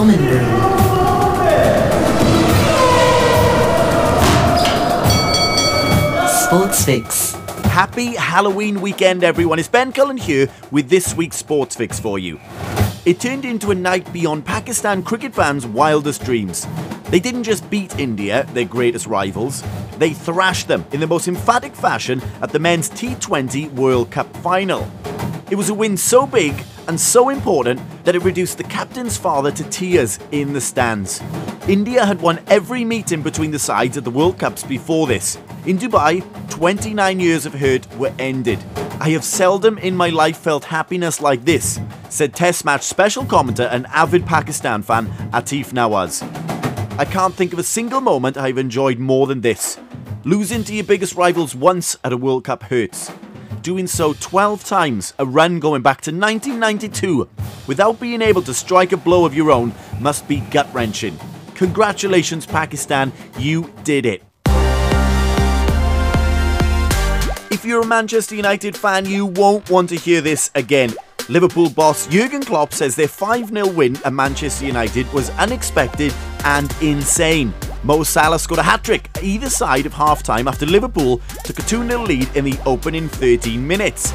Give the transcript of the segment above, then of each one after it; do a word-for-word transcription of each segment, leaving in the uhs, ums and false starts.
common room. Sports Fix. Happy Halloween weekend, everyone. It's Ben Cullen here with this week's Sports Fix for you. It turned into a night beyond Pakistan cricket fans' wildest dreams. They didn't just beat India, their greatest rivals, they thrashed them in the most emphatic fashion at the men's T twenty World Cup final. It was a win so big and so important that it reduced the captain's father to tears in the stands. India had won every meeting between the sides at the World Cups before this. In Dubai, twenty-nine years of hurt were ended. I have seldom in my life felt happiness like this, said Test match special commentator and avid Pakistan fan Atif Nawaz. I can't think of a single moment I've enjoyed more than this. Losing to your biggest rivals once at a World Cup hurts. Doing so twelve times, a run going back to nineteen ninety-two, without being able to strike a blow of your own must be gut-wrenching. Congratulations, Pakistan, you did it. If you're a Manchester United fan, you won't want to hear this again. Liverpool boss Jurgen Klopp says their five nil win at Manchester United was unexpected and insane. Mo Salah scored a hat-trick either side of half-time after Liverpool took a two nil lead in the opening thirteen minutes.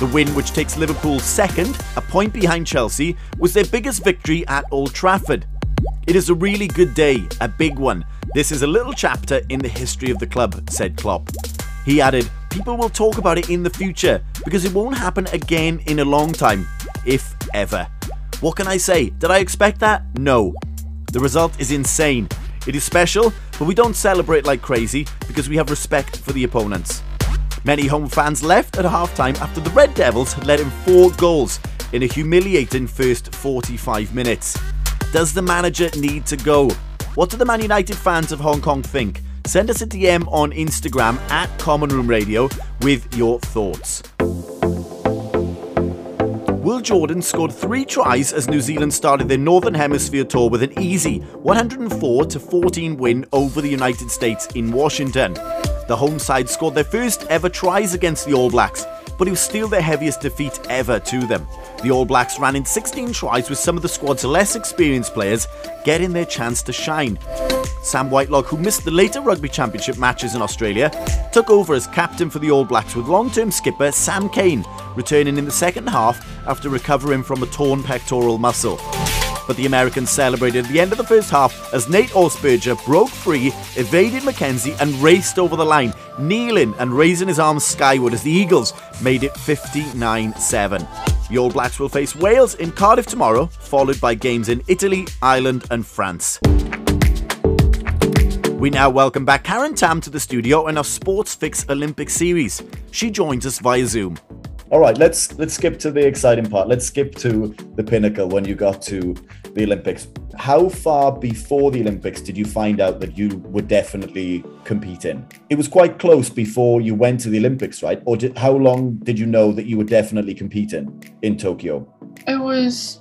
The win, which takes Liverpool second, a point behind Chelsea, was their biggest victory at Old Trafford. It is a really good day, a big one. This is a little chapter in the history of the club, said Klopp. He added, people will talk about it in the future because it won't happen again in a long time, if ever. What can I say? Did I expect that? No. The result is insane. It is special, but we don't celebrate like crazy because we have respect for the opponents. Many home fans left at halftime after the Red Devils had let in four goals in a humiliating first forty-five minutes. Does the manager need to go? What do the Man United fans of Hong Kong think? Send us a D M on Instagram at Common Room Radio with your thoughts. Will Jordan scored three tries as New Zealand started their Northern Hemisphere tour with an easy one hundred four to fourteen win over the United States in Washington. The home side scored their first ever tries against the All Blacks, but it was still their heaviest defeat ever to them. The All Blacks ran in sixteen tries with some of the squad's less experienced players getting their chance to shine. Sam Whitelock, who missed the later Rugby Championship matches in Australia, took over as captain for the All Blacks with long-term skipper Sam Kane returning in the second half after recovering from a torn pectoral muscle. But the Americans celebrated at the end of the first half as Nate Osberger broke free, evaded McKenzie and raced over the line, kneeling and raising his arms skyward as the Eagles made it fifty-nine seven. The All Blacks will face Wales in Cardiff tomorrow, followed by games in Italy, Ireland and France. We now welcome back Karen Tam to the studio in our Sports Fix Olympic series. She joins us via Zoom. All right, let's let's skip to the exciting part. Let's skip to the pinnacle when you got to the Olympics. How far before the Olympics did you find out that you would definitely compete in? It was quite close before you went to the Olympics, right? Or did, how long did you know that you would definitely compete in, in Tokyo? It was,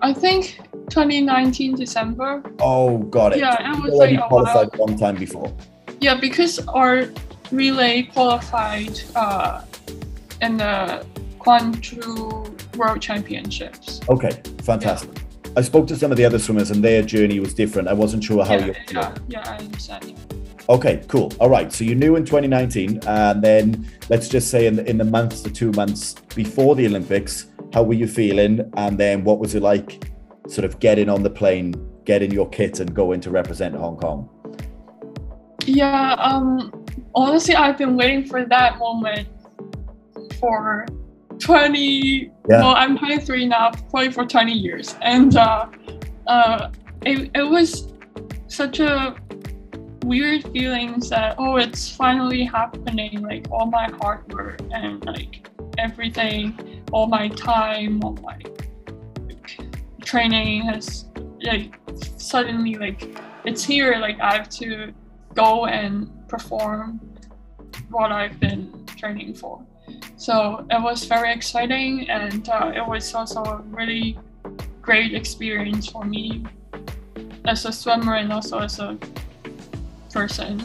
I think, twenty nineteen, December. Oh, got it. Yeah, I was like a qualified while. Long time before. Yeah, because our relay qualified uh, in the Kwan Chu World Championships. Okay, fantastic. Yeah. I spoke to some of the other swimmers and their journey was different. I wasn't sure how yeah, you... Yeah, yeah, I understand. Okay, cool. All right, so you knew in twenty nineteen, and then let's just say in the, in the months to two months before the Olympics, how were you feeling? And then what was it like sort of getting on the plane, getting your kit and going to represent Hong Kong? Yeah, um, honestly, I've been waiting for that moment for... twenty yeah. Well, I'm twenty-three now, probably for twenty years, and uh uh it, it was such a weird feeling that, oh, it's finally happening, like all my hard work and like everything, all my time, all my like, training has like suddenly like it's here, like I have to go and perform what I've been training for. So it was very exciting, and uh, it was also a really great experience for me as a swimmer and also as a person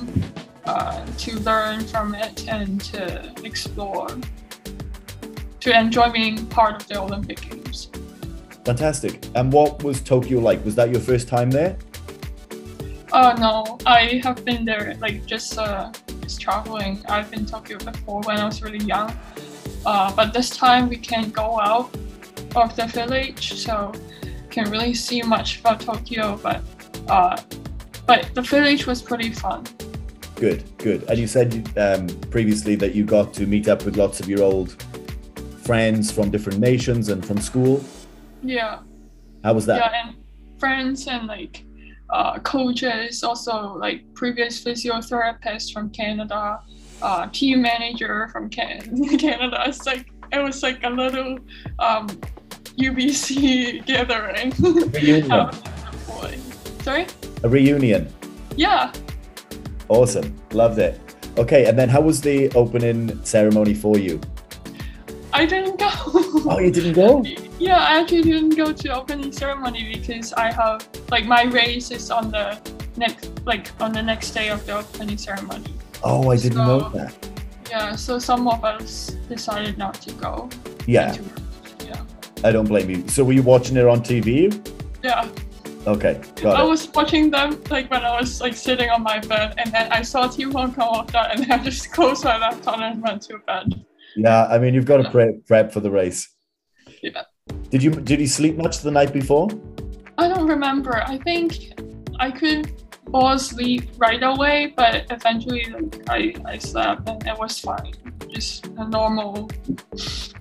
uh, to learn from it and to explore, to enjoy being part of the Olympic Games. Fantastic. And what was Tokyo like? Was that your first time there? Uh, no, I have been there like just uh, just traveling. I've been to Tokyo before when I was really young, uh, but this time we can't go out of the village, so can't really see much about Tokyo. But uh, but the village was pretty fun. Good, good. And you said um, previously that you got to meet up with lots of your old friends from different nations and from school. Yeah. How was that? Yeah, and friends and like. Uh, coaches, also like previous physiotherapists from Canada, uh, team manager from Can- Canada. It's like it was like a little um, U B C gathering. A reunion. um, Sorry? A reunion. Yeah. Awesome. Loved it. Okay, and then how was the opening ceremony for you? I didn't go. Oh, you didn't go? Yeah, I actually didn't go to opening ceremony because I have like my race is on the next like on the next day of the opening ceremony. Oh, I didn't so, know that. Yeah, so some of us decided not to go. Yeah. To, yeah. I don't blame you. So were you watching it on T V? Yeah. Okay. Got I it. was watching them like when I was like sitting on my bed, and then I saw Team Hong Kong walk out, and I just closed my laptop and went to bed. Yeah, I mean, you've got to prep, prep for the race. Yeah. Did you did you sleep much the night before? I don't remember. I think I could fall asleep right away, but eventually like, I, I slept and it was fine. Just a normal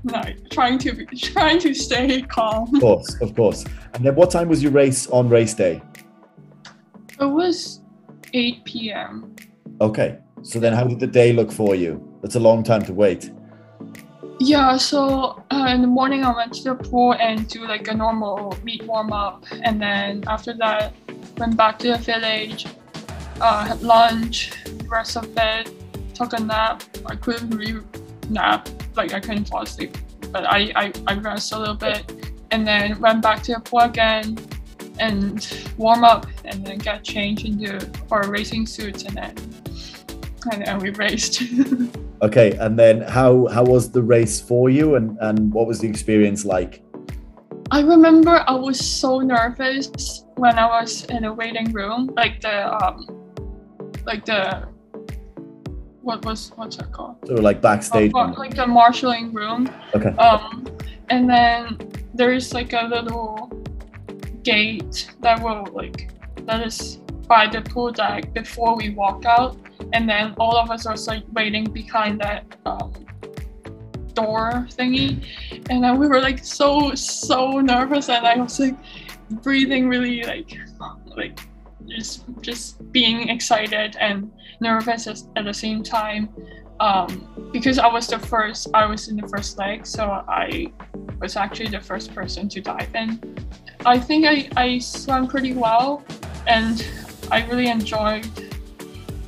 night, trying to be, trying to stay calm. Of course, of course. And then what time was your race on race day? It was eight p m Okay. So then how did the day look for you? That's a long time to wait. Yeah, so uh, in the morning I went to the pool and do like a normal meet warm up, and then after that went back to the village, uh, had lunch, rest of it, took a nap. I couldn't really nap, like I couldn't fall asleep, but I, I, I rest a little bit, and then went back to the pool again and warm up, and then got changed into our racing suits, and then and then we raced. Okay, and then how how was the race for you, and and what was the experience like? I remember I was so nervous when I was in the waiting room, like the um, like the what was what's it called? So like backstage, oh, like the marshalling room. Okay. Um, and then there's like a little gate that will like that is by the pool deck before we walk out. And then all of us are like waiting behind that um, door thingy, and then we were like so so nervous, and I was like breathing really like like just just being excited and nervous at the same time, um, because I was the first I was in the first leg, so I was actually the first person to dive in. I think I I swam pretty well, and I really enjoyed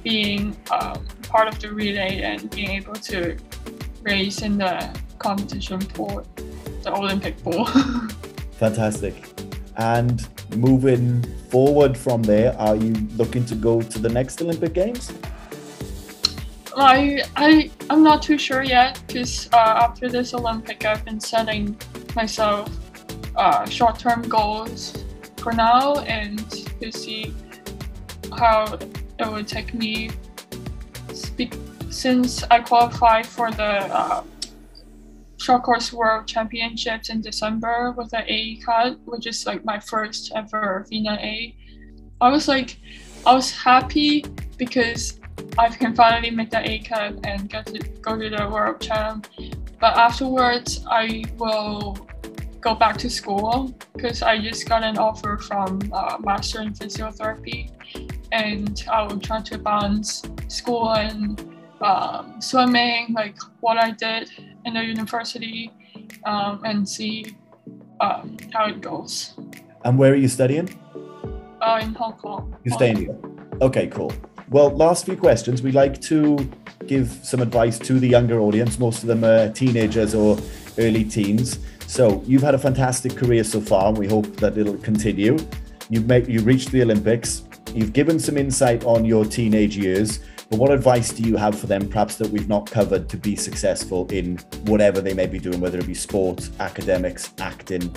being um, part of the relay and being able to race in the competition pool, the Olympic pool. Fantastic. And moving forward from there, are you looking to go to the next Olympic Games? I, I, I'm not too sure yet, because uh, after this Olympic, I've been setting myself uh, short-term goals for now, and to see how it would take me, speak, since I qualified for the uh, Short Course World Championships in December with the A cut, which is like my first ever FINA A. I was like, I was happy because I can finally make the A cut and get to go to the World Champ. But afterwards, I will go back to school because I just got an offer from uh, Master in Physiotherapy. And I will try to balance school and um, swimming, like what I did in the university, um, and see um, how it goes. And where are you studying? Uh, in Hong Kong. You're staying here? Okay, cool. Well, last few questions. We like to give some advice to the younger audience. Most of them are teenagers or early teens. So you've had a fantastic career so far, and we hope that it'll continue. You've made, you reached the Olympics. You've given some insight on your teenage years, but what advice do you have for them, perhaps that we've not covered, to be successful in whatever they may be doing, whether it be sport, academics, acting?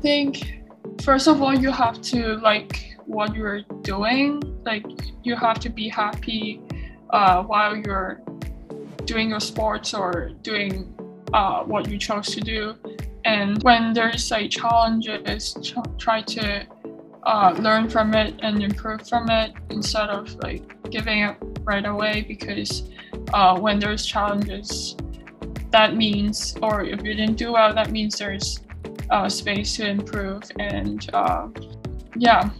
think first of all you have to like what you're doing. Like you have to be happy uh, while you're doing your sports or doing uh, what you chose to do. And when there's like challenges, ch try to uh, learn from it and improve from it instead of like giving up right away. Because uh, when there's challenges, that means, or if you didn't do well, that means there's uh, space to improve. And uh, yeah,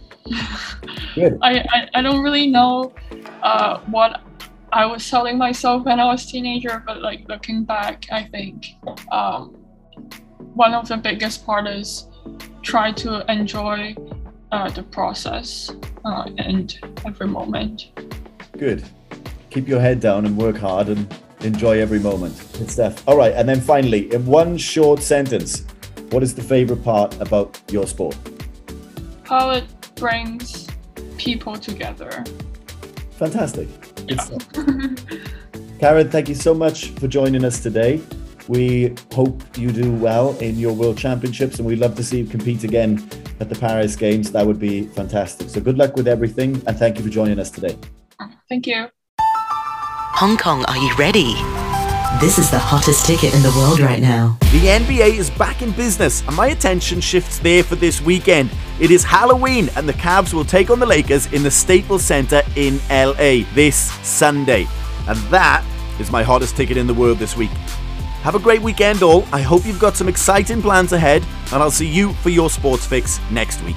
Good. I, I, I don't really know uh, what I was telling myself when I was a teenager, but like looking back, I think um, one of the biggest part is try to enjoy uh, the process uh, and every moment. Good. Keep your head down and work hard and enjoy every moment. Good stuff. All right. And then finally, in one short sentence, what is the favorite part about your sport? How it brings people together. Fantastic. Good stuff. Karen, thank you so much for joining us today. We hope you do well in your World Championships, and we'd love to see you compete again at the Paris Games. That would be fantastic. So good luck with everything, and thank you for joining us today. Thank you. Hong Kong, are you ready? This is the hottest ticket in the world right now. The N B A is back in business, and my attention shifts there for this weekend. It is Halloween, and the Cavs will take on the Lakers in the Staples Center in L A this Sunday. And that is my hottest ticket in the world this week. Have a great weekend all, I hope you've got some exciting plans ahead, and I'll see you for your sports fix next week.